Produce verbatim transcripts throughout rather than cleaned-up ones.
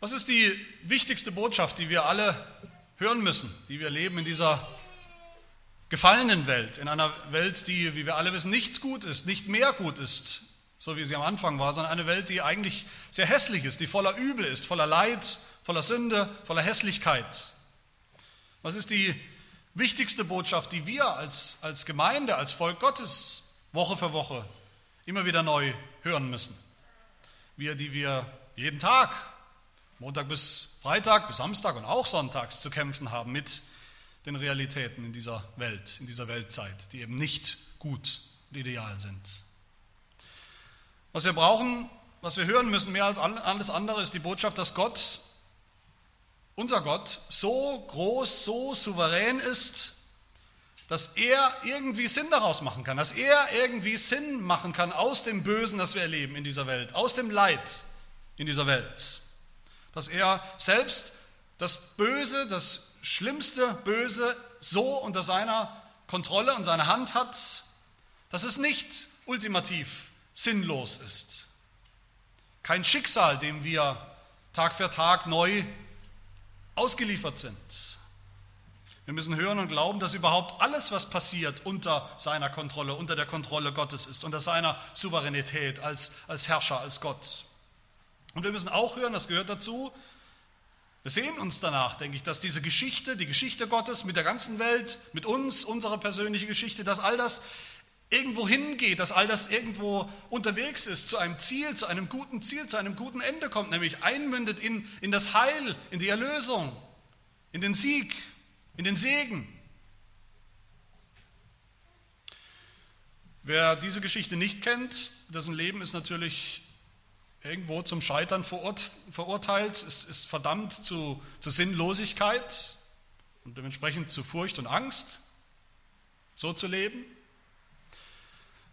Was ist die wichtigste Botschaft, die wir alle hören müssen, die wir leben in dieser gefallenen Welt, in einer Welt, die, wie wir alle wissen, nicht gut ist, nicht mehr gut ist, so wie sie am Anfang war, sondern eine Welt, die eigentlich sehr hässlich ist, die voller Übel ist, voller Leid, voller Sünde, voller Hässlichkeit. Was ist die wichtigste Botschaft, die wir als, als Gemeinde, als Volk Gottes Woche für Woche immer wieder neu hören müssen? Wir, die wir jeden Tag, Montag bis Freitag, bis Samstag und auch sonntags zu kämpfen haben mit den Realitäten in dieser Welt, in dieser Weltzeit, die eben nicht gut und ideal sind. Was wir brauchen, was wir hören müssen, mehr als alles andere, ist die Botschaft, dass Gott, unser Gott, so groß, so souverän ist, dass er irgendwie Sinn daraus machen kann, dass er irgendwie Sinn machen kann aus dem Bösen, das wir erleben in dieser Welt, aus dem Leid in dieser Welt. Dass er selbst das Böse, das schlimmste Böse so unter seiner Kontrolle und seiner Hand hat, dass es nicht ultimativ sinnlos ist. Kein Schicksal, dem wir Tag für Tag neu ausgeliefert sind. Wir müssen hören und glauben, dass überhaupt alles, was passiert, unter seiner Kontrolle, unter der Kontrolle Gottes ist, unter seiner Souveränität als, als Herrscher, als Gott. Und wir müssen auch hören, das gehört dazu, wir sehen uns danach, denke ich, dass diese Geschichte, die Geschichte Gottes mit der ganzen Welt, mit uns, unsere persönliche Geschichte, dass all das irgendwo hingeht, dass all das irgendwo unterwegs ist, zu einem Ziel, zu einem guten Ziel, zu einem guten Ende kommt, nämlich einmündet in, in das Heil, in die Erlösung, in den Sieg, in den Segen. Wer diese Geschichte nicht kennt, dessen Leben ist natürlich irgendwo zum Scheitern verurteilt, ist, ist verdammt zu, zu Sinnlosigkeit und dementsprechend zu Furcht und Angst, so zu leben.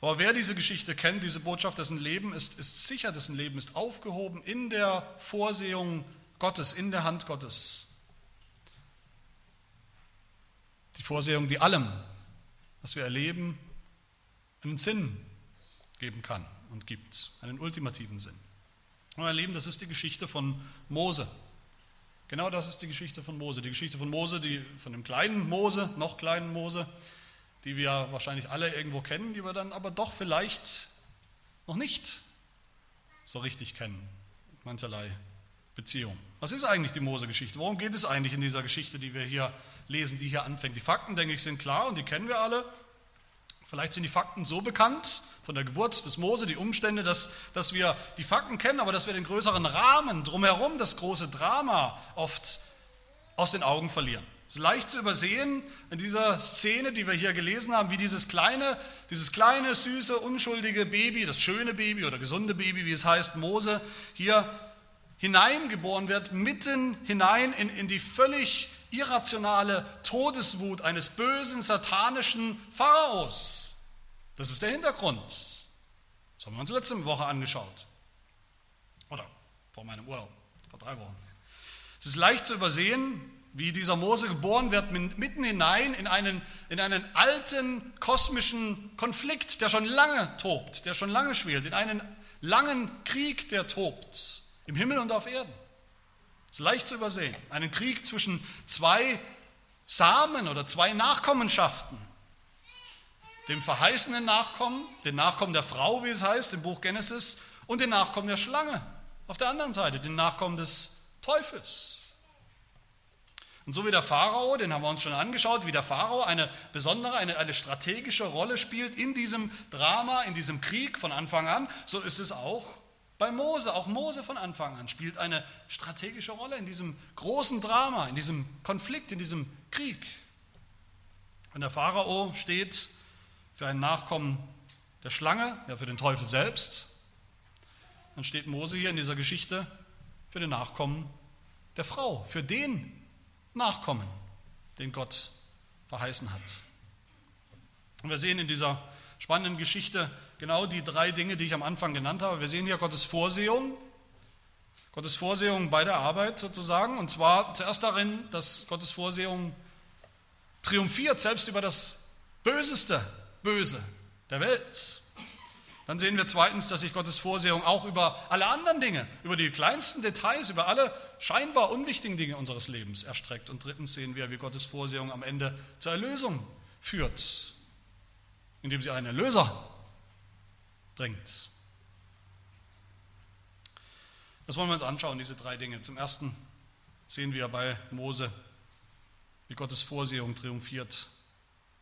Aber wer diese Geschichte kennt, diese Botschaft, dessen Leben ist, ist sicher, dessen Leben ist aufgehoben in der Vorsehung Gottes, in der Hand Gottes. Die Vorsehung, die allem, was wir erleben, einen Sinn geben kann und gibt, einen ultimativen Sinn. Mein Leben, das ist die Geschichte von Mose. Genau das ist die Geschichte von Mose. Die Geschichte von Mose, die von dem kleinen Mose, noch kleinen Mose, die wir wahrscheinlich alle irgendwo kennen, die wir dann aber doch vielleicht noch nicht so richtig kennen. Mancherlei Beziehung. Was ist eigentlich die Mose-Geschichte? Worum geht es eigentlich in dieser Geschichte, die wir hier lesen, die hier anfängt? Die Fakten, denke ich, sind klar und die kennen wir alle. Vielleicht sind die Fakten so bekannt von der Geburt des Mose, die Umstände, dass, dass wir die Fakten kennen, aber dass wir den größeren Rahmen drumherum, das große Drama oft aus den Augen verlieren. Es ist leicht zu übersehen in dieser Szene, die wir hier gelesen haben, wie dieses kleine, dieses kleine, süße, unschuldige Baby, das schöne Baby oder gesunde Baby, wie es heißt, Mose, hier hineingeboren wird, mitten hinein in, in die völlig irrationale Todeswut eines bösen, satanischen Pharaos. Das ist der Hintergrund. Das haben wir uns letzte Woche angeschaut. Oder vor meinem Urlaub, vor drei Wochen. Es ist leicht zu übersehen, wie dieser Mose geboren wird, mitten hinein in einen, in einen alten kosmischen Konflikt, der schon lange tobt, der schon lange schwelt, in einen langen Krieg, der tobt, im Himmel und auf Erden. Das ist leicht zu übersehen. Einen Krieg zwischen zwei Samen oder zwei Nachkommenschaften. Dem verheißenen Nachkommen, den Nachkommen der Frau, wie es heißt, im Buch Genesis, und den Nachkommen der Schlange. Auf der anderen Seite, den Nachkommen des Teufels. Und so wie der Pharao, den haben wir uns schon angeschaut, wie der Pharao eine besondere, eine, eine strategische Rolle spielt in diesem Drama, in diesem Krieg von Anfang an, so ist es auch bei Mose, auch Mose von Anfang an spielt eine strategische Rolle in diesem großen Drama, in diesem Konflikt, in diesem Krieg. Und der Pharao steht für einen Nachkommen der Schlange, ja für den Teufel selbst. Dann steht Mose hier in dieser Geschichte für den Nachkommen der Frau, für den Nachkommen, den Gott verheißen hat. Und wir sehen in dieser spannenden Geschichte genau die drei Dinge, die ich am Anfang genannt habe. Wir sehen hier Gottes Vorsehung, Gottes Vorsehung bei der Arbeit sozusagen, und zwar zuerst darin, dass Gottes Vorsehung triumphiert, selbst über das böseste Böse der Welt. Dann sehen wir zweitens, dass sich Gottes Vorsehung auch über alle anderen Dinge, über die kleinsten Details, über alle scheinbar unwichtigen Dinge unseres Lebens erstreckt. Und drittens sehen wir, wie Gottes Vorsehung am Ende zur Erlösung führt, indem sie einen Erlöser bringt. Das wollen wir uns anschauen, diese drei Dinge. Zum Ersten sehen wir bei Mose, wie Gottes Vorsehung triumphiert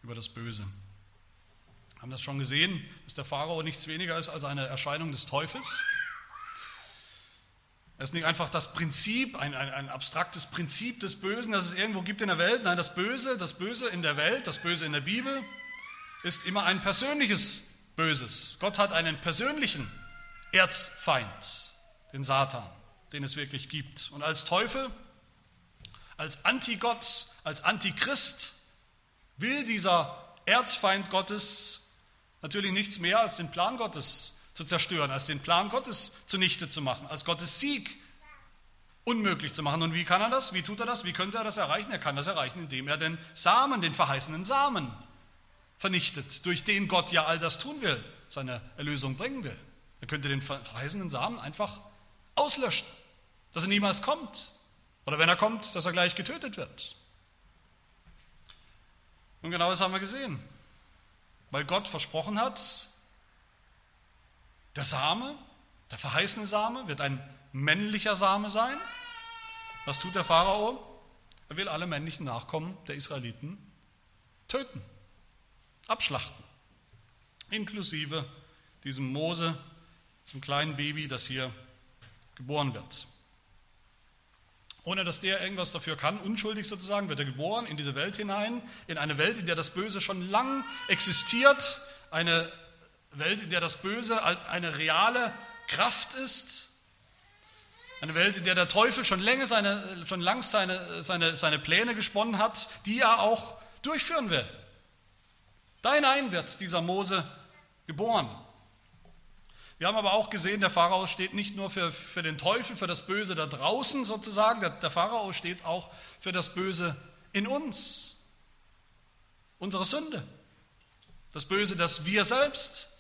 über das Böse. Wir haben das schon gesehen, dass der Pharao nichts weniger ist als eine Erscheinung des Teufels. Er ist nicht einfach das Prinzip, ein, ein, ein abstraktes Prinzip des Bösen, das es irgendwo gibt in der Welt. Nein, das Böse, das Böse in der Welt, das Böse in der Bibel ist immer ein persönliches Böses. Gott hat einen persönlichen Erzfeind, den Satan, den es wirklich gibt. Und als Teufel, als Antigott, als Antichrist will dieser Erzfeind Gottes natürlich nichts mehr als den Plan Gottes zu zerstören, als den Plan Gottes zunichte zu machen, als Gottes Sieg unmöglich zu machen. Und wie kann er das? Wie tut er das? Wie könnte er das erreichen? Er kann das erreichen, indem er den Samen, den verheißenen Samen vernichtet, durch den Gott ja all das tun will, seine Erlösung bringen will. Er könnte den verheißenen Samen einfach auslöschen, dass er niemals kommt. Oder wenn er kommt, dass er gleich getötet wird. Und genau das haben wir gesehen. Weil Gott versprochen hat, der Same, der verheißene Same, wird ein männlicher Same sein. Was tut der Pharao? Er will alle männlichen Nachkommen der Israeliten töten, abschlachten. Inklusive diesem Mose, diesem kleinen Baby, das hier geboren wird. Ohne dass der irgendwas dafür kann, unschuldig sozusagen, wird er geboren in diese Welt hinein, in eine Welt, in der das Böse schon lang existiert, eine Welt, in der das Böse eine reale Kraft ist, eine Welt, in der der Teufel schon lange seine, schon lang seine, seine, seine Pläne gesponnen hat, die er auch durchführen will. Da hinein wird dieser Mose geboren. Wir haben aber auch gesehen, der Pharao steht nicht nur für, für den Teufel, für das Böse da draußen sozusagen, der, der Pharao steht auch für das Böse in uns, unsere Sünde, das Böse, das wir selbst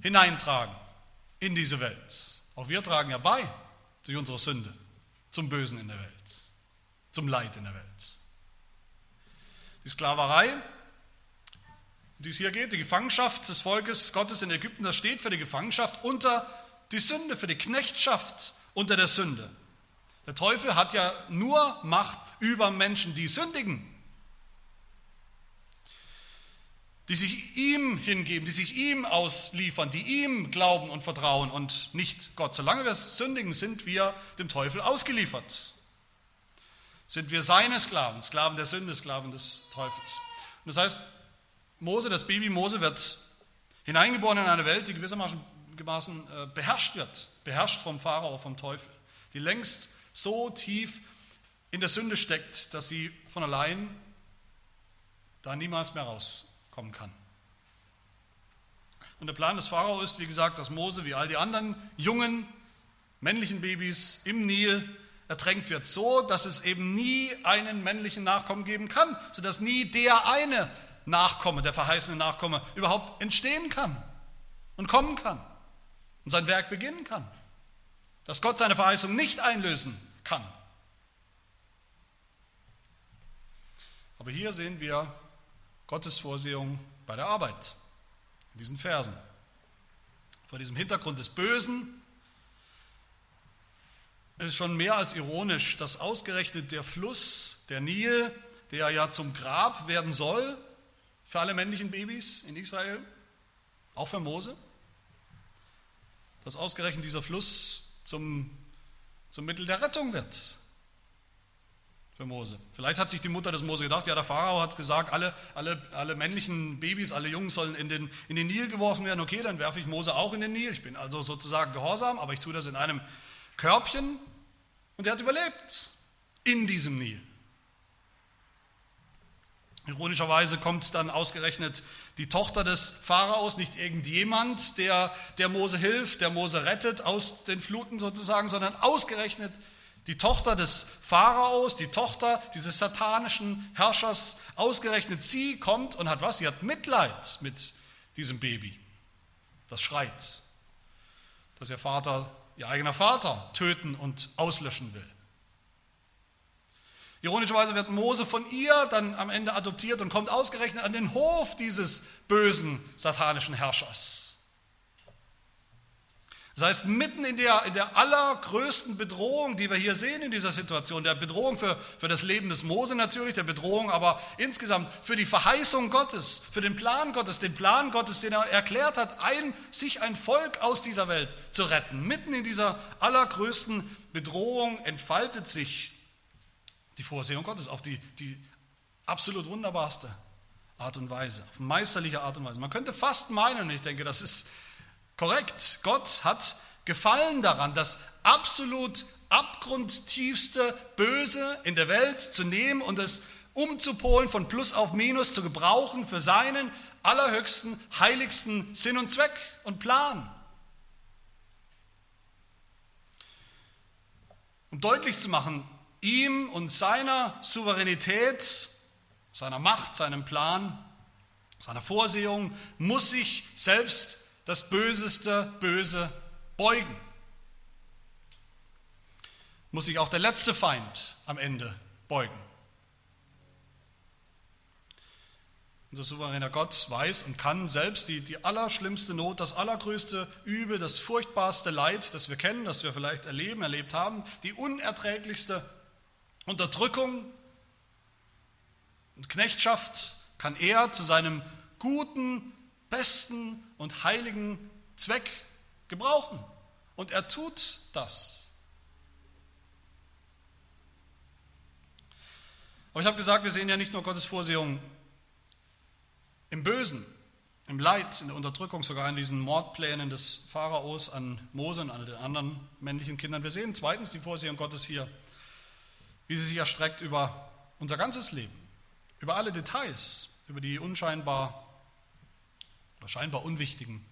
hineintragen in diese Welt. Auch wir tragen ja bei durch unsere Sünde zum Bösen in der Welt, zum Leid in der Welt. Die Sklaverei, die es hier geht, die Gefangenschaft des Volkes Gottes in Ägypten, das steht für die Gefangenschaft unter die Sünde, für die Knechtschaft unter der Sünde. Der Teufel hat ja nur Macht über Menschen, die sündigen, die sich ihm hingeben, die sich ihm ausliefern, die ihm glauben und vertrauen und nicht Gott. Solange wir sündigen, sind wir dem Teufel ausgeliefert. Sind wir seine Sklaven, Sklaven der Sünde, Sklaven des Teufels. Und das heißt, Mose, das Baby Mose wird hineingeboren in eine Welt, die gewissermaßen beherrscht wird, beherrscht vom Pharao, vom Teufel, die längst so tief in der Sünde steckt, dass sie von allein da niemals mehr rauskommen kann. Und der Plan des Pharao ist, wie gesagt, dass Mose, wie all die anderen jungen, männlichen Babys im Nil ertränkt wird, so dass es eben nie einen männlichen Nachkommen geben kann, sodass nie der eine Nachkomme, der verheißene Nachkomme, überhaupt entstehen kann und kommen kann und sein Werk beginnen kann. Dass Gott seine Verheißung nicht einlösen kann. Aber hier sehen wir Gottes Vorsehung bei der Arbeit, in diesen Versen. Vor diesem Hintergrund des Bösen ist schon mehr als ironisch, dass ausgerechnet der Fluss, der Nil, der ja zum Grab werden soll, für alle männlichen Babys in Israel, auch für Mose, dass ausgerechnet dieser Fluss zum, zum Mittel der Rettung wird für Mose. Vielleicht hat sich die Mutter des Mose gedacht, ja, der Pharao hat gesagt, alle, alle, alle männlichen Babys, alle Jungen sollen in den, in den Nil geworfen werden. Okay, dann werfe ich Mose auch in den Nil. Ich bin also sozusagen gehorsam, aber ich tue das in einem Körbchen. Und er hat überlebt in diesem Nil. Ironischerweise kommt dann ausgerechnet die Tochter des Pharaos, nicht irgendjemand, der, der Mose hilft, der Mose rettet aus den Fluten sozusagen, sondern ausgerechnet die Tochter des Pharaos, die Tochter dieses satanischen Herrschers, ausgerechnet sie kommt und hat was? Sie hat Mitleid mit diesem Baby. das schreit, dass ihr Vater, ihr eigener Vater töten und auslöschen will. Ironischerweise wird Mose von ihr dann am Ende adoptiert und kommt ausgerechnet an den Hof dieses bösen satanischen Herrschers. Das heißt, mitten in der, in der allergrößten Bedrohung, die wir hier sehen in dieser Situation, der Bedrohung für, für das Leben des Mose natürlich, der Bedrohung aber insgesamt für die Verheißung Gottes, für den Plan Gottes, den Plan Gottes, den er erklärt hat, ein, sich ein Volk aus dieser Welt zu retten. Mitten in dieser allergrößten Bedrohung entfaltet sich die Vorsehung Gottes auf die, die absolut wunderbarste Art und Weise, auf meisterliche Art und Weise. Man könnte fast meinen, und ich denke, das ist korrekt, Gott hat Gefallen daran, das absolut abgrundtiefste Böse in der Welt zu nehmen und es umzupolen, von Plus auf Minus zu gebrauchen für seinen allerhöchsten, heiligsten Sinn und Zweck und Plan. Um deutlich zu machen, ihm und seiner Souveränität, seiner Macht, seinem Plan, seiner Vorsehung muss sich selbst das böseste Böse beugen. Muss sich auch der letzte Feind am Ende beugen. Unser souveräner Gott weiß und kann selbst die, die allerschlimmste Not, das allergrößte Übel, das furchtbarste Leid, das wir kennen, das wir vielleicht erleben, erlebt haben, die unerträglichste Unterdrückung und Knechtschaft kann er zu seinem guten, besten und heiligen Zweck gebrauchen. Und er tut das. Aber ich habe gesagt, wir sehen ja nicht nur Gottes Vorsehung im Bösen, im Leid, in der Unterdrückung, sogar in diesen Mordplänen des Pharaos an Mose und an den anderen männlichen Kindern. Wir sehen zweitens die Vorsehung Gottes hier, wie sie sich erstreckt über unser ganzes Leben, über alle Details, über die unscheinbar oder scheinbar unwichtigen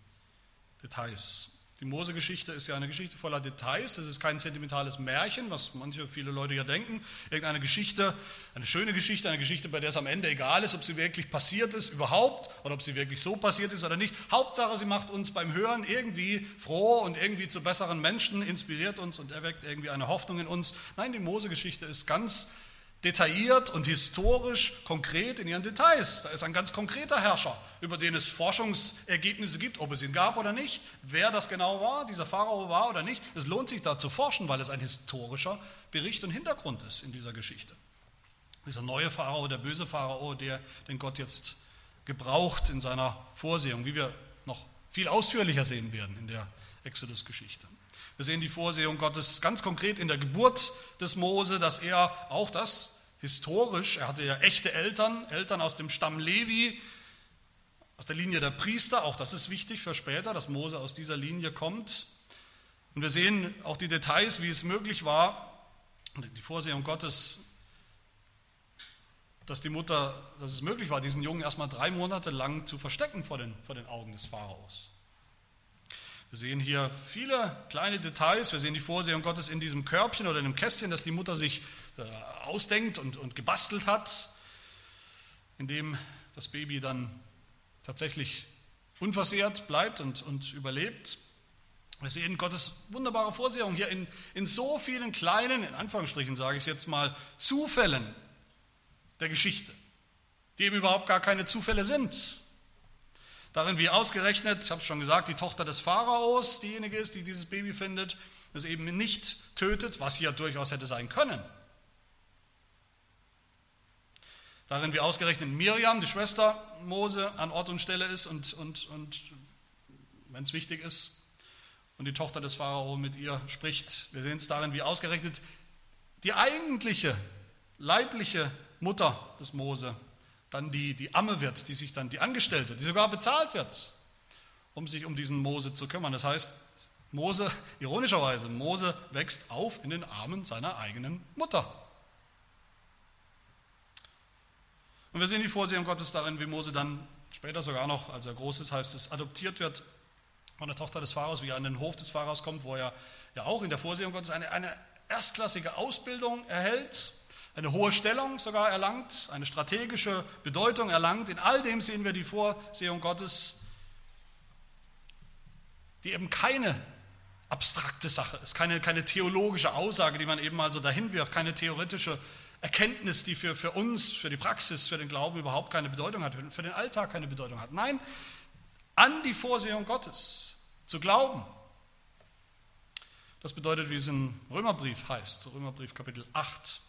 Details. Die Mose-Geschichte ist ja eine Geschichte voller Details. Das ist kein sentimentales Märchen, was manche, viele Leute ja denken. Irgendeine Geschichte, eine schöne Geschichte, eine Geschichte, bei der es am Ende egal ist, ob sie wirklich passiert ist überhaupt oder ob sie wirklich so passiert ist oder nicht. Hauptsache, sie macht uns beim Hören irgendwie froh und irgendwie zu besseren Menschen, inspiriert uns und erweckt irgendwie eine Hoffnung in uns. Nein, die Mose-Geschichte ist ganz detailliert und historisch konkret in ihren Details. Da ist ein ganz konkreter Herrscher, über den es Forschungsergebnisse gibt, ob es ihn gab oder nicht, wer das genau war, dieser Pharao war oder nicht. Es lohnt sich da zu forschen, weil es ein historischer Bericht und Hintergrund ist in dieser Geschichte. Dieser neue Pharao, der böse Pharao, der, den Gott jetzt gebraucht in seiner Vorsehung, wie wir noch viel ausführlicher sehen werden in der Exodus-Geschichte. Wir sehen die Vorsehung Gottes ganz konkret in der Geburt des Mose, dass er auch das historisch, er hatte ja echte Eltern, Eltern aus dem Stamm Levi, aus der Linie der Priester, auch das ist wichtig für später, dass Mose aus dieser Linie kommt. Und wir sehen auch die Details, wie es möglich war, die Vorsehung Gottes, dass die Mutter, dass es möglich war, diesen Jungen erstmal drei Monate lang zu verstecken vor den, vor den Augen des Pharaos. Wir sehen hier viele kleine Details. Wir sehen die Vorsehung Gottes in diesem Körbchen oder in einem Kästchen, das die Mutter sich ausdenkt und, und gebastelt hat, in dem das Baby dann tatsächlich unversehrt bleibt und, und überlebt. Wir sehen Gottes wunderbare Vorsehung hier in, in so vielen kleinen, in Anführungsstrichen sage ich es jetzt mal, Zufällen der Geschichte, die eben überhaupt gar keine Zufälle sind. Darin, wie ausgerechnet, ich habe es schon gesagt, die Tochter des Pharaos diejenige ist, die dieses Baby findet, das eben nicht tötet, was sie ja durchaus hätte sein können. Darin, wie ausgerechnet Miriam, die Schwester Mose, an Ort und Stelle ist und, und, und wenn es wichtig ist, und die Tochter des Pharao mit ihr spricht. Wir sehen es darin, wie ausgerechnet die eigentliche leibliche Mutter des Mose dann die, die Amme wird, die sich dann, die angestellt wird, die sogar bezahlt wird, um sich um diesen Mose zu kümmern. Das heißt, Mose, ironischerweise, Mose wächst auf in den Armen seiner eigenen Mutter. Und wir sehen die Vorsehung Gottes darin, wie Mose dann später sogar noch, als er groß ist, heißt es, adoptiert wird von der Tochter des Pharaos, wie er an den Hof des Pharaos kommt, wo er ja auch in der Vorsehung Gottes eine, eine erstklassige Ausbildung erhält, eine hohe Stellung sogar erlangt, eine strategische Bedeutung erlangt. In all dem sehen wir die Vorsehung Gottes. die eben keine abstrakte Sache ist, keine, keine theologische Aussage, die man eben mal so dahin wirft, keine theoretische Erkenntnis, die für, für uns, für die Praxis, für den Glauben überhaupt keine Bedeutung hat, für den Alltag keine Bedeutung hat. Nein, an die Vorsehung Gottes zu glauben, das bedeutet, wie es im Römerbrief heißt, Römerbrief Kapitel acht,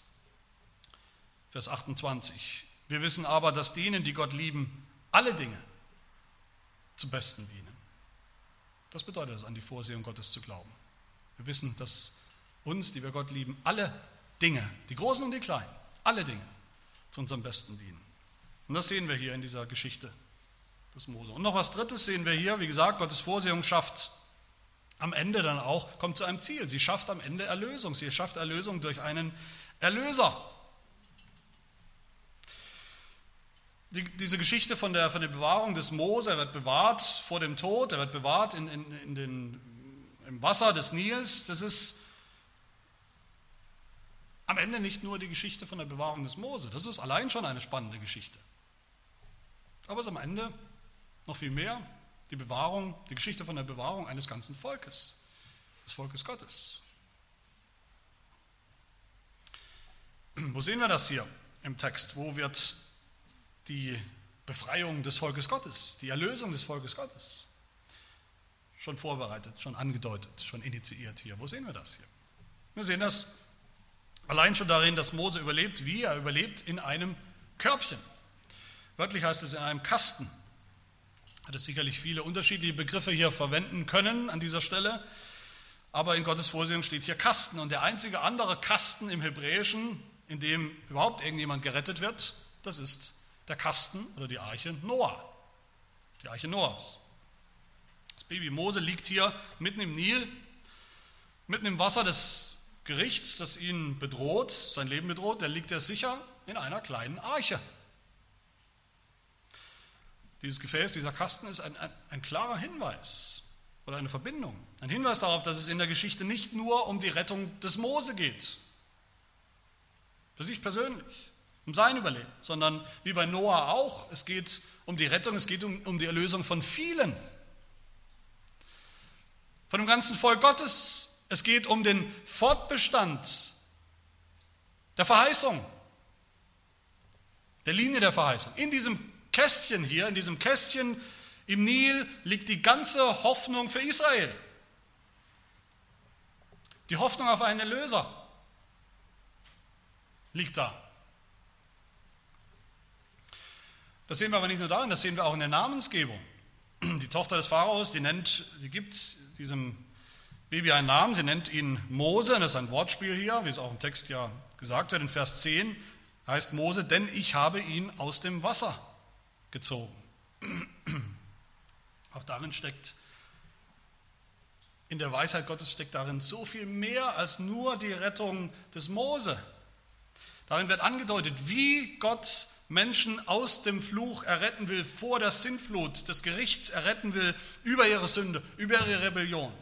Vers achtundzwanzig. Wir wissen aber, dass denen, die Gott lieben, alle Dinge zum Besten dienen. Das bedeutet es, an die Vorsehung Gottes zu glauben. Wir wissen, dass uns, die wir Gott lieben, alle Dinge, die Großen und die Kleinen, alle Dinge zu unserem Besten dienen. Und das sehen wir hier in dieser Geschichte des Mose. Und noch was Drittes sehen wir hier, wie gesagt, Gottes Vorsehung schafft am Ende dann auch, kommt zu einem Ziel. Sie schafft am Ende Erlösung. Sie schafft Erlösung durch einen Erlöser. Die, diese Geschichte von der, von der Bewahrung des Mose, er wird bewahrt vor dem Tod, er wird bewahrt in, in, in den, im Wasser des Nils, das ist am Ende nicht nur die Geschichte von der Bewahrung des Mose, das ist allein schon eine spannende Geschichte. Aber es ist am Ende noch viel mehr die Bewahrung, die Geschichte von der Bewahrung eines ganzen Volkes, des Volkes Gottes. Wo sehen wir das hier im Text? Wo wird die Befreiung des Volkes Gottes, die Erlösung des Volkes Gottes schon vorbereitet, schon angedeutet, schon initiiert hier? Wo sehen wir das hier? Wir sehen das allein schon darin, dass Mose überlebt. Wie? Er überlebt in einem Körbchen. Wörtlich heißt es in einem Kasten. Hat es sicherlich viele unterschiedliche Begriffe hier verwenden können an dieser Stelle, aber in Gottes Vorsehung steht hier Kasten, und der einzige andere Kasten im Hebräischen, in dem überhaupt irgendjemand gerettet wird, das ist der Kasten oder die Arche Noah, die Arche Noahs. Das Baby Mose liegt hier mitten im Nil, mitten im Wasser des Gerichts, das ihn bedroht, sein Leben bedroht. Da liegt er sicher in einer kleinen Arche. Dieses Gefäß, dieser Kasten ist ein, ein, ein klarer Hinweis oder eine Verbindung, ein Hinweis darauf, dass es in der Geschichte nicht nur um die Rettung des Mose geht, für sich persönlich, um sein Überleben, sondern wie bei Noah auch, es geht um die Rettung, es geht um, um die Erlösung von vielen, von dem ganzen Volk Gottes. Es geht um den Fortbestand der Verheißung, der Linie der Verheißung. In diesem Kästchen hier, in diesem Kästchen im Nil liegt die ganze Hoffnung für Israel. Die Hoffnung auf einen Erlöser liegt da. Das sehen wir aber nicht nur darin, das sehen wir auch in der Namensgebung. Die Tochter des Pharaos, die nennt, die gibt diesem Baby einen Namen, sie nennt ihn Mose, das ist ein Wortspiel hier, wie es auch im Text ja gesagt wird, in Vers zehn heißt Mose, denn ich habe ihn aus dem Wasser gezogen. Auch darin steckt, in der Weisheit Gottes steckt darin so viel mehr als nur die Rettung des Mose. Darin wird angedeutet, wie Gott Menschen aus dem Fluch erretten will, vor der Sintflut des Gerichts erretten will, über ihre Sünde, über ihre Rebellion.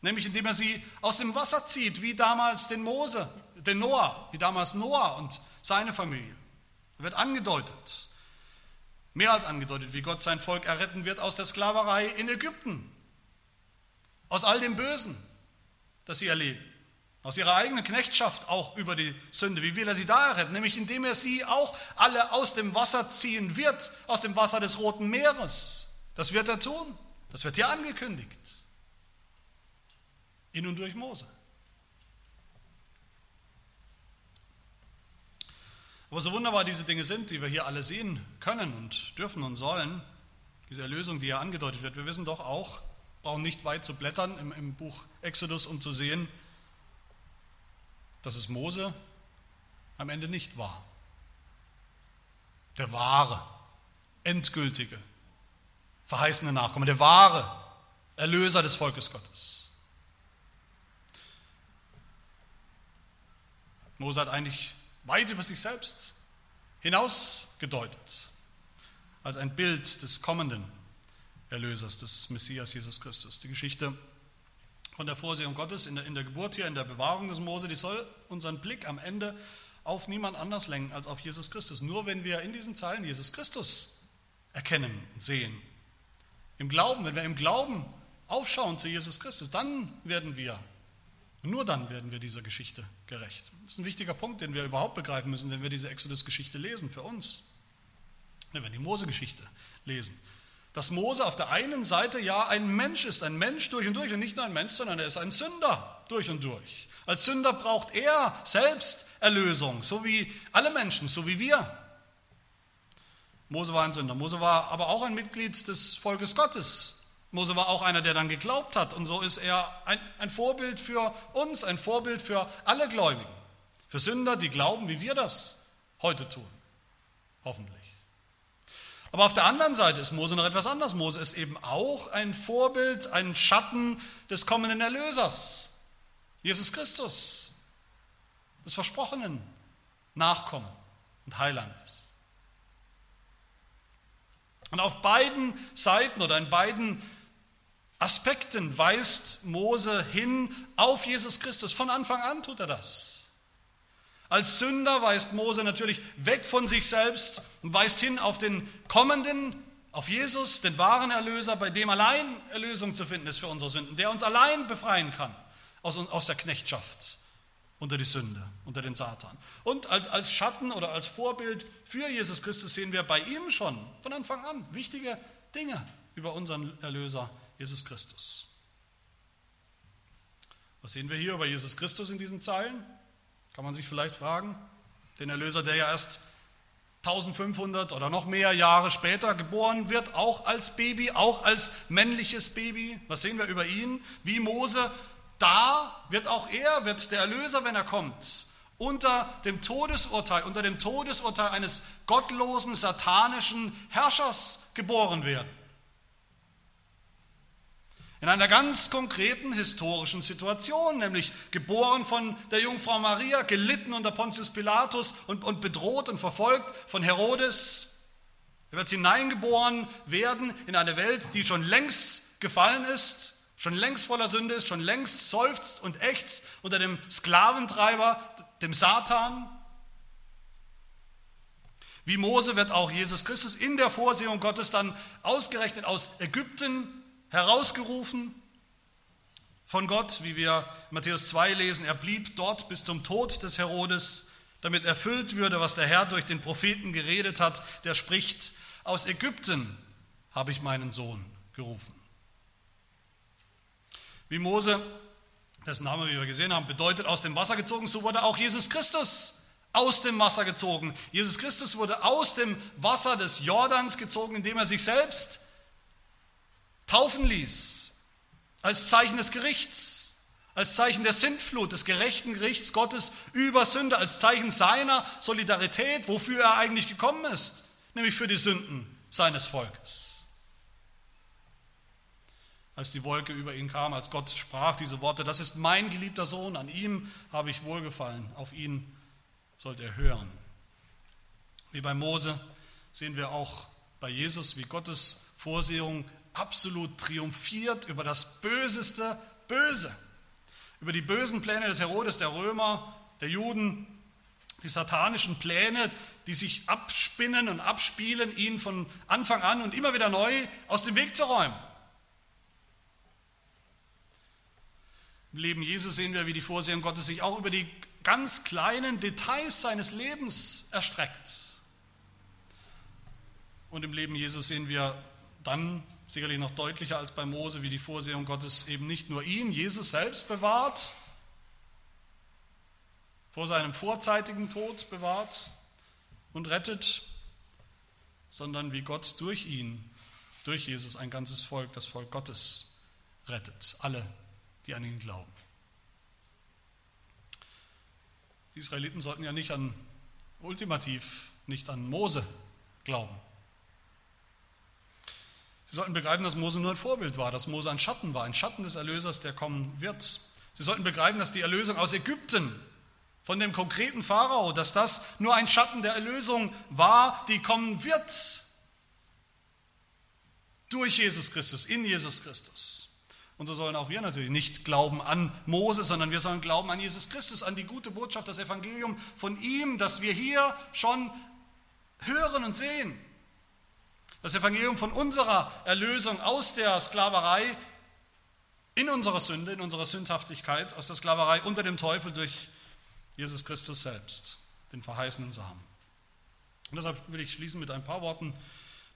Nämlich indem er sie aus dem Wasser zieht, wie damals den Mose, den Noah, wie damals Noah und seine Familie. Da wird angedeutet, mehr als angedeutet, wie Gott sein Volk erretten wird aus der Sklaverei in Ägypten, aus all dem Bösen, das sie erleben. Aus ihrer eigenen Knechtschaft auch über die Sünde. Wie will er sie da retten? Nämlich indem er sie auch alle aus dem Wasser ziehen wird, aus dem Wasser des Roten Meeres. Das wird er tun. Das wird hier angekündigt. In und durch Mose. Aber so wunderbar diese Dinge sind, die wir hier alle sehen können und dürfen und sollen, diese Erlösung, die hier angedeutet wird, wir wissen doch auch, brauchen nicht weit zu blättern im, im Buch Exodus, um zu sehen, dass es Mose am Ende nicht war. Der wahre, endgültige, verheißene Nachkomme, der wahre Erlöser des Volkes Gottes. Mose hat eigentlich weit über sich selbst hinaus gedeutet, als ein Bild des kommenden Erlösers, des Messias Jesus Christus. Die Geschichte von der Vorsehung Gottes in der, in der Geburt hier, in der Bewahrung des Mose, die soll unseren Blick am Ende auf niemand anders lenken als auf Jesus Christus. Nur wenn wir in diesen Zeilen Jesus Christus erkennen und sehen, im Glauben, wenn wir im Glauben aufschauen zu Jesus Christus, dann werden wir, nur dann werden wir dieser Geschichte gerecht. Das ist ein wichtiger Punkt, den wir überhaupt begreifen müssen, wenn wir diese Exodus-Geschichte lesen für uns. Wenn wir die Mose-Geschichte lesen. Dass Mose auf der einen Seite ja ein Mensch ist, ein Mensch durch und durch und nicht nur ein Mensch, sondern er ist ein Sünder durch und durch. Als Sünder braucht er selbst Erlösung, so wie alle Menschen, so wie wir. Mose war ein Sünder. Mose war aber auch ein Mitglied des Volkes Gottes. Mose war auch einer, der dann geglaubt hat. Und so ist er ein, ein Vorbild für uns, ein Vorbild für alle Gläubigen. Für Sünder, die glauben, wie wir das heute tun. Hoffentlich. Aber auf der anderen Seite ist Mose noch etwas anders. Mose ist eben auch ein Vorbild, ein Schatten des kommenden Erlösers. Jesus Christus, des versprochenen Nachkommen und Heilandes. Und auf beiden Seiten oder in beiden Aspekten weist Mose hin auf Jesus Christus. Von Anfang an tut er das. Als Sünder weist Mose natürlich weg von sich selbst und weist hin auf den kommenden, auf Jesus, den wahren Erlöser, bei dem allein Erlösung zu finden ist für unsere Sünden, der uns allein befreien kann aus, aus der Knechtschaft unter die Sünde, unter den Satan. Und als, als Schatten oder als Vorbild für Jesus Christus sehen wir bei ihm schon von Anfang an wichtige Dinge über unseren Erlöser Jesus Christus. Was sehen wir hier über Jesus Christus in diesen Zeilen? Kann man sich vielleicht fragen. Den Erlöser, der ja erst eintausendfünfhundert oder noch mehr Jahre später geboren wird, auch als Baby, auch als männliches Baby. Was sehen wir über ihn? Wie Mose, da wird auch er, wird der Erlöser, wenn er kommt, unter dem Todesurteil, unter dem Todesurteil eines gottlosen, satanischen Herrschers geboren werden. In einer ganz konkreten historischen Situation, nämlich geboren von der Jungfrau Maria, gelitten unter Pontius Pilatus und, und bedroht und verfolgt von Herodes. Er wird hineingeboren werden in eine Welt, die schon längst gefallen ist, schon längst voller Sünde ist, schon längst seufzt und ächzt unter dem Sklaventreiber, dem Satan. Wie Mose wird auch Jesus Christus in der Vorsehung Gottes dann ausgerechnet aus Ägypten herausgerufen von Gott, wie wir Matthäus zwei lesen. Er blieb dort bis zum Tod des Herodes, damit erfüllt würde, was der Herr durch den Propheten geredet hat, der spricht: Aus Ägypten habe ich meinen Sohn gerufen. Wie Mose, dessen Name, wie wir gesehen haben, bedeutet aus dem Wasser gezogen, so wurde auch Jesus Christus aus dem Wasser gezogen. Jesus Christus wurde aus dem Wasser des Jordans gezogen, indem er sich selbst taufen ließ, als Zeichen des Gerichts, als Zeichen der Sintflut, des gerechten Gerichts Gottes über Sünde, als Zeichen seiner Solidarität, wofür er eigentlich gekommen ist, nämlich für die Sünden seines Volkes. Als die Wolke über ihn kam, als Gott sprach diese Worte: Das ist mein geliebter Sohn, an ihm habe ich Wohlgefallen, auf ihn sollt ihr hören. Wie bei Mose sehen wir auch bei Jesus, wie Gottes Vorsehung absolut triumphiert über das Böseste Böse, über die bösen Pläne des Herodes, der Römer, der Juden, die satanischen Pläne, die sich abspinnen und abspielen, ihn von Anfang an und immer wieder neu aus dem Weg zu räumen. Im Leben Jesu sehen wir, wie die Vorsehung Gottes sich auch über die ganz kleinen Details seines Lebens erstreckt. Und im Leben Jesu sehen wir dann sicherlich noch deutlicher als bei Mose, wie die Vorsehung Gottes eben nicht nur ihn, Jesus selbst bewahrt, vor seinem vorzeitigen Tod bewahrt und rettet, sondern wie Gott durch ihn, durch Jesus ein ganzes Volk, das Volk Gottes, rettet. Alle, die an ihn glauben. Die Israeliten sollten ja nicht an, ultimativ nicht an Mose glauben. Sie sollten begreifen, dass Mose nur ein Vorbild war, dass Mose ein Schatten war, ein Schatten des Erlösers, der kommen wird. Sie sollten begreifen, dass die Erlösung aus Ägypten, von dem konkreten Pharao, dass das nur ein Schatten der Erlösung war, die kommen wird. Durch Jesus Christus, in Jesus Christus. Und so sollen auch wir natürlich nicht glauben an Mose, sondern wir sollen glauben an Jesus Christus, an die gute Botschaft, das Evangelium von ihm, das wir hier schon hören und sehen. Das Evangelium von unserer Erlösung aus der Sklaverei in unserer Sünde, in unserer Sündhaftigkeit, aus der Sklaverei unter dem Teufel durch Jesus Christus selbst, den verheißenen Samen. Und deshalb will ich schließen mit ein paar Worten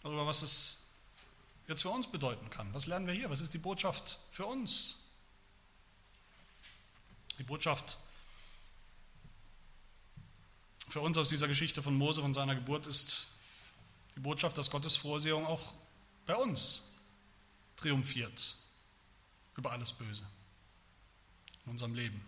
darüber, was es jetzt für uns bedeuten kann. Was lernen wir hier? Was ist die Botschaft für uns? Die Botschaft für uns aus dieser Geschichte von Mose, von seiner Geburt, ist die Botschaft, dass Gottes Vorsehung auch bei uns triumphiert über alles Böse in unserem Leben.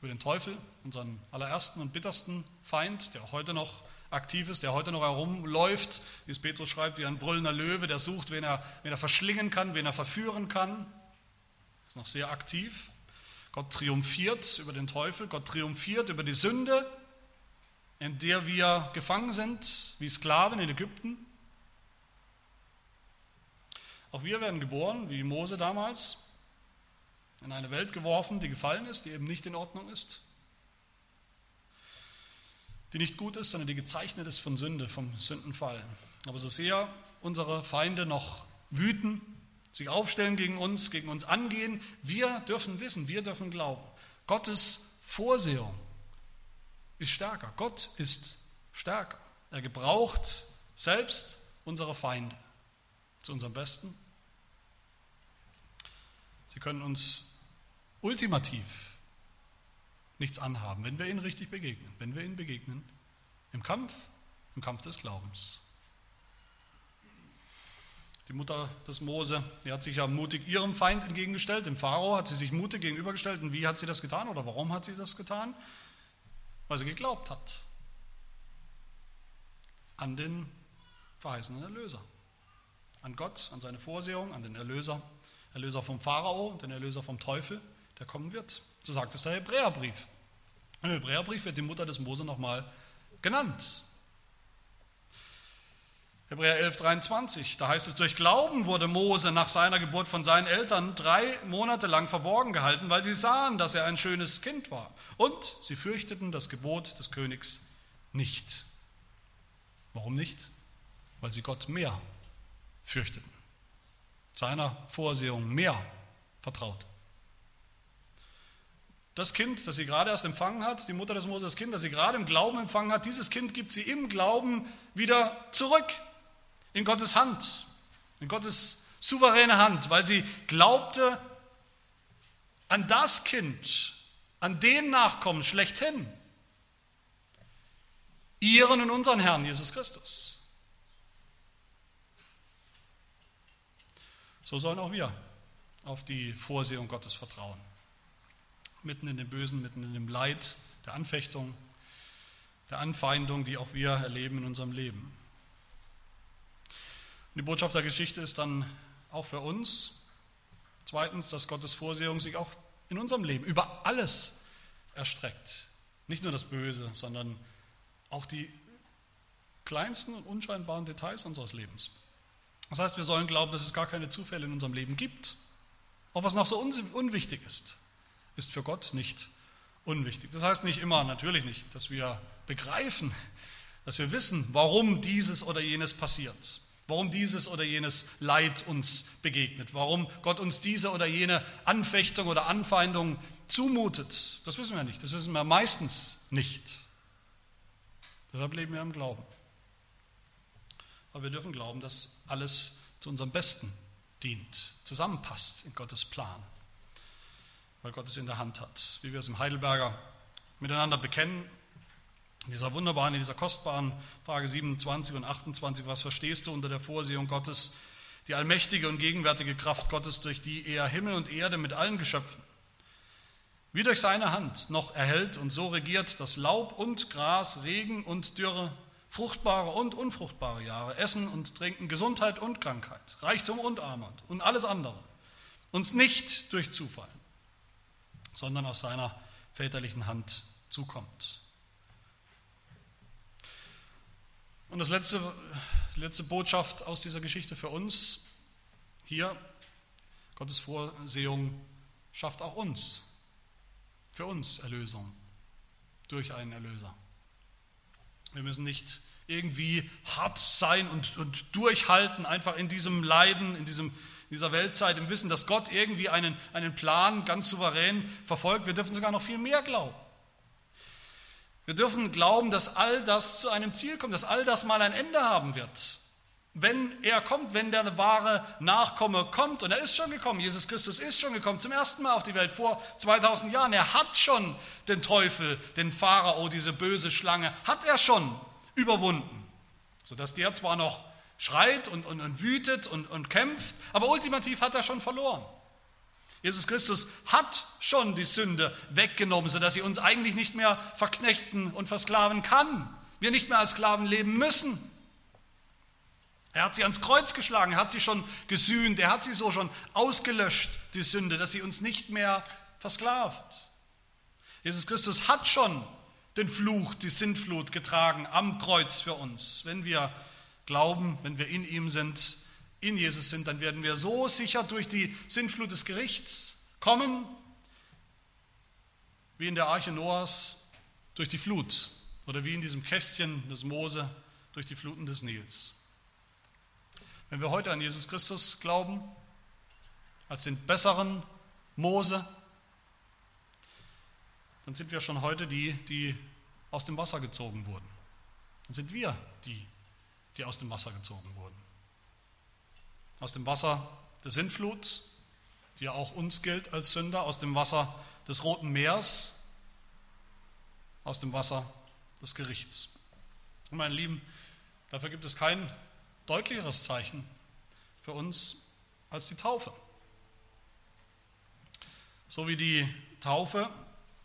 Über den Teufel, unseren allerersten und bittersten Feind, der heute noch aktiv ist, der heute noch herumläuft, wie es Petrus schreibt, wie ein brüllender Löwe, der sucht, wen er, wen er verschlingen kann, wen er verführen kann. Ist noch sehr aktiv. Gott triumphiert über den Teufel, Gott triumphiert über die Sünde, in der wir gefangen sind, wie Sklaven in Ägypten. Auch wir werden geboren, wie Mose damals, in eine Welt geworfen, die gefallen ist, die eben nicht in Ordnung ist, die nicht gut ist, sondern die gezeichnet ist von Sünde, vom Sündenfall. Aber so sehr unsere Feinde noch wüten, sich aufstellen gegen uns, gegen uns angehen, wir dürfen wissen, wir dürfen glauben. Gottes Vorsehung ist stärker. Gott ist stärker. Er gebraucht selbst unsere Feinde zu unserem Besten. Sie können uns ultimativ nichts anhaben, wenn wir ihnen richtig begegnen, wenn wir ihnen begegnen im Kampf, im Kampf des Glaubens. Die Mutter des Mose, die hat sich ja mutig ihrem Feind entgegengestellt, dem Pharao hat sie sich mutig gegenübergestellt. Und wie hat sie das getan oder warum hat sie das getan? Weil sie geglaubt hat an den verheißenen Erlöser, an Gott, an seine Vorsehung, an den Erlöser, Erlöser vom Pharao, den Erlöser vom Teufel, der kommen wird. So sagt es der Hebräerbrief. Im Hebräerbrief wird die Mutter des Mose nochmal genannt. Hebräer elf, dreiundzwanzig, da heißt es, durch Glauben wurde Mose nach seiner Geburt von seinen Eltern drei Monate lang verborgen gehalten, weil sie sahen, dass er ein schönes Kind war. Und sie fürchteten das Gebot des Königs nicht. Warum nicht? Weil sie Gott mehr fürchteten, seiner Vorsehung mehr vertrauten. Das Kind, das sie gerade erst empfangen hat, die Mutter des Mose, das Kind, das sie gerade im Glauben empfangen hat, dieses Kind gibt sie im Glauben wieder zurück in Gottes Hand, in Gottes souveräne Hand, weil sie glaubte an das Kind, an den Nachkommen schlechthin, ihren und unseren Herrn Jesus Christus. So sollen auch wir auf die Vorsehung Gottes vertrauen. Mitten in dem Bösen, mitten in dem Leid, der Anfechtung, der Anfeindung, die auch wir erleben in unserem Leben. Und die Botschaft der Geschichte ist dann auch für uns, zweitens, dass Gottes Vorsehung sich auch in unserem Leben über alles erstreckt. Nicht nur das Böse, sondern auch die kleinsten und unscheinbaren Details unseres Lebens. Das heißt, wir sollen glauben, dass es gar keine Zufälle in unserem Leben gibt. Auch was noch so unwichtig ist, ist für Gott nicht unwichtig. Das heißt nicht immer, natürlich nicht, dass wir begreifen, dass wir wissen, warum dieses oder jenes passiert, warum dieses oder jenes Leid uns begegnet, warum Gott uns diese oder jene Anfechtung oder Anfeindung zumutet. Das wissen wir nicht, das wissen wir meistens nicht. Deshalb leben wir im Glauben. Aber wir dürfen glauben, dass alles zu unserem Besten dient, zusammenpasst in Gottes Plan, weil Gott es in der Hand hat, wie wir es im Heidelberger miteinander bekennen. In dieser wunderbaren, in dieser kostbaren Frage siebenundzwanzig und achtundzwanzig, was verstehst du unter der Vorsehung Gottes, die allmächtige und gegenwärtige Kraft Gottes, durch die er Himmel und Erde mit allen Geschöpfen wie durch seine Hand noch erhält und so regiert, dass Laub und Gras, Regen und Dürre, fruchtbare und unfruchtbare Jahre, Essen und Trinken, Gesundheit und Krankheit, Reichtum und Armut und alles andere uns nicht durch Zufall, sondern aus seiner väterlichen Hand zukommt. Und das letzte, letzte Botschaft aus dieser Geschichte für uns hier, Gottes Vorsehung schafft auch uns, für uns Erlösung durch einen Erlöser. Wir müssen nicht irgendwie hart sein und, und durchhalten, einfach in diesem Leiden, in diesem, dieser Weltzeit, im Wissen, dass Gott irgendwie einen, einen Plan ganz souverän verfolgt. Wir dürfen sogar noch viel mehr glauben. Wir dürfen glauben, dass all das zu einem Ziel kommt, dass all das mal ein Ende haben wird. Wenn er kommt, wenn der wahre Nachkomme kommt, und er ist schon gekommen, Jesus Christus ist schon gekommen, zum ersten Mal auf die Welt vor zweitausend Jahren, er hat schon den Teufel, den Pharao, diese böse Schlange, hat er schon überwunden, sodass der zwar noch schreit und, und, und wütet und, und kämpft, aber ultimativ hat er schon verloren. Jesus Christus hat schon die Sünde weggenommen, sodass sie uns eigentlich nicht mehr verknechten und versklaven kann, wir nicht mehr als Sklaven leben müssen. Er hat sie ans Kreuz geschlagen, er hat sie schon gesühnt, er hat sie so schon ausgelöscht, die Sünde, dass sie uns nicht mehr versklavt. Jesus Christus hat schon den Fluch, die Sintflut getragen am Kreuz für uns. Wenn wir glauben, wenn wir in ihm sind, in Jesus sind, dann werden wir so sicher durch die Sintflut des Gerichts kommen, wie in der Arche Noahs durch die Flut oder wie in diesem Kästchen des Mose durch die Fluten des Nils. Wenn wir heute an Jesus Christus glauben, als den besseren Mose, dann sind wir schon heute die, die aus dem Wasser gezogen wurden. Dann sind wir die, die aus dem Wasser gezogen wurden. Aus dem Wasser der Sintflut, die ja auch uns gilt als Sünder, aus dem Wasser des Roten Meeres, aus dem Wasser des Gerichts. Und meine Lieben, dafür gibt es keinen deutlicheres Zeichen für uns als die Taufe. So wie die Taufe,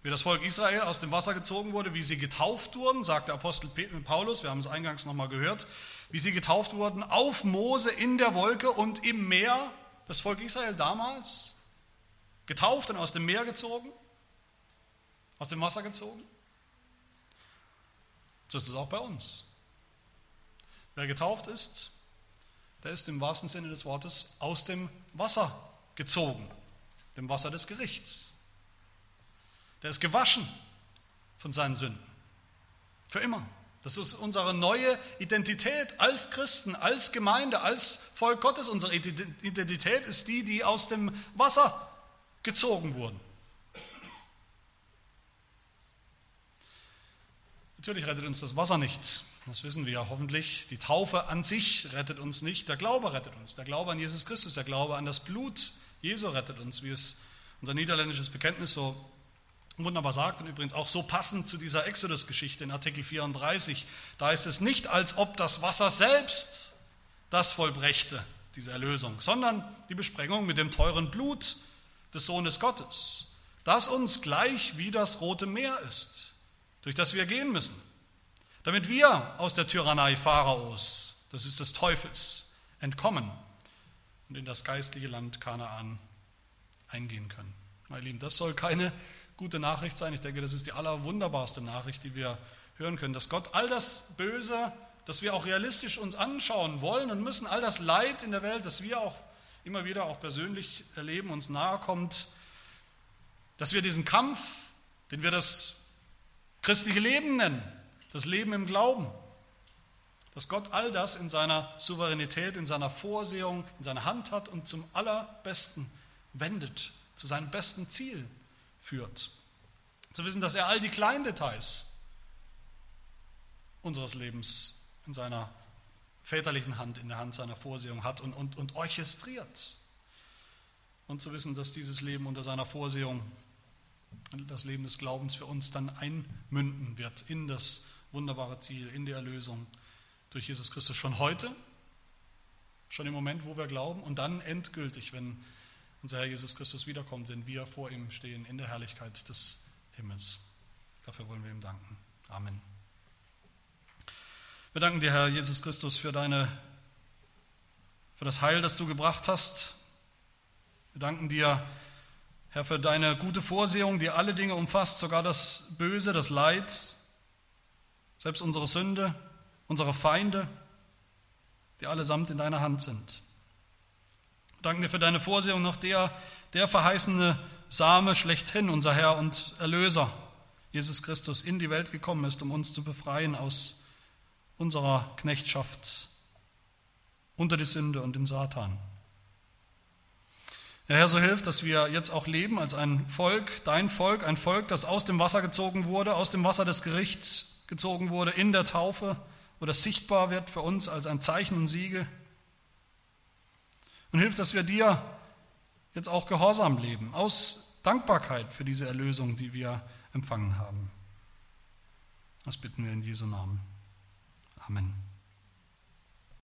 wie das Volk Israel aus dem Wasser gezogen wurde, wie sie getauft wurden, sagt der Apostel Paulus, wir haben es eingangs nochmal gehört, wie sie getauft wurden auf Mose in der Wolke und im Meer, das Volk Israel damals, getauft und aus dem Meer gezogen, aus dem Wasser gezogen. So ist es auch bei uns. Wer getauft ist, der ist im wahrsten Sinne des Wortes aus dem Wasser gezogen, dem Wasser des Gerichts. Der ist gewaschen von seinen Sünden, für immer. Das ist unsere neue Identität als Christen, als Gemeinde, als Volk Gottes. Unsere Identität ist die, die aus dem Wasser gezogen wurden. Natürlich rettet uns das Wasser nicht. Das wissen wir ja hoffentlich. Die Taufe an sich rettet uns nicht. Der Glaube rettet uns. Der Glaube an Jesus Christus, der Glaube an das Blut Jesu rettet uns, wie es unser niederländisches Bekenntnis so wunderbar sagt und übrigens auch so passend zu dieser Exodus-Geschichte in Artikel vierunddreißig. Da ist es nicht, als ob das Wasser selbst das vollbrächte, diese Erlösung, sondern die Besprengung mit dem teuren Blut des Sohnes Gottes, das uns gleich wie das Rote Meer ist, durch das wir gehen müssen, damit wir aus der Tyrannei Pharaos, das ist des Teufels, entkommen und in das geistliche Land Kanaan eingehen können. Meine Lieben, das soll keine gute Nachricht sein. Ich denke, das ist die allerwunderbarste Nachricht, die wir hören können, dass Gott all das Böse, das wir auch realistisch uns anschauen wollen und müssen, all das Leid in der Welt, das wir auch immer wieder auch persönlich erleben, uns nahe kommt, dass wir diesen Kampf, den wir das christliche Leben nennen, das Leben im Glauben, dass Gott all das in seiner Souveränität, in seiner Vorsehung, in seiner Hand hat und zum Allerbesten wendet, zu seinem besten Ziel führt. Zu wissen, dass er all die kleinen Details unseres Lebens in seiner väterlichen Hand, in der Hand seiner Vorsehung hat und, und, und orchestriert. Und zu wissen, dass dieses Leben unter seiner Vorsehung, das Leben des Glaubens für uns dann einmünden wird in das wunderbare Ziel, in die Erlösung durch Jesus Christus schon heute, schon im Moment, wo wir glauben und dann endgültig, wenn unser Herr Jesus Christus wiederkommt, wenn wir vor ihm stehen in der Herrlichkeit des Himmels. Dafür wollen wir ihm danken. Amen. Wir danken dir, Herr Jesus Christus, für deine, für das Heil, das du gebracht hast. Wir danken dir, Herr, für deine gute Vorsehung, die alle Dinge umfasst, sogar das Böse, das Leid, selbst unsere Sünde, unsere Feinde, die allesamt in deiner Hand sind. Danke dir für deine Vorsehung, nach der der verheißene Same schlechthin, unser Herr und Erlöser, Jesus Christus, in die Welt gekommen ist, um uns zu befreien aus unserer Knechtschaft unter die Sünde und den Satan. Ja, Herr, so hilf, dass wir jetzt auch leben als ein Volk, dein Volk, ein Volk, das aus dem Wasser gezogen wurde, aus dem Wasser des Gerichts gezogen wurde, in der Taufe, wo das sichtbar wird für uns als ein Zeichen und Siegel. Und hilf, dass wir dir jetzt auch gehorsam leben, aus Dankbarkeit für diese Erlösung, die wir empfangen haben. Das bitten wir in Jesu Namen. Amen.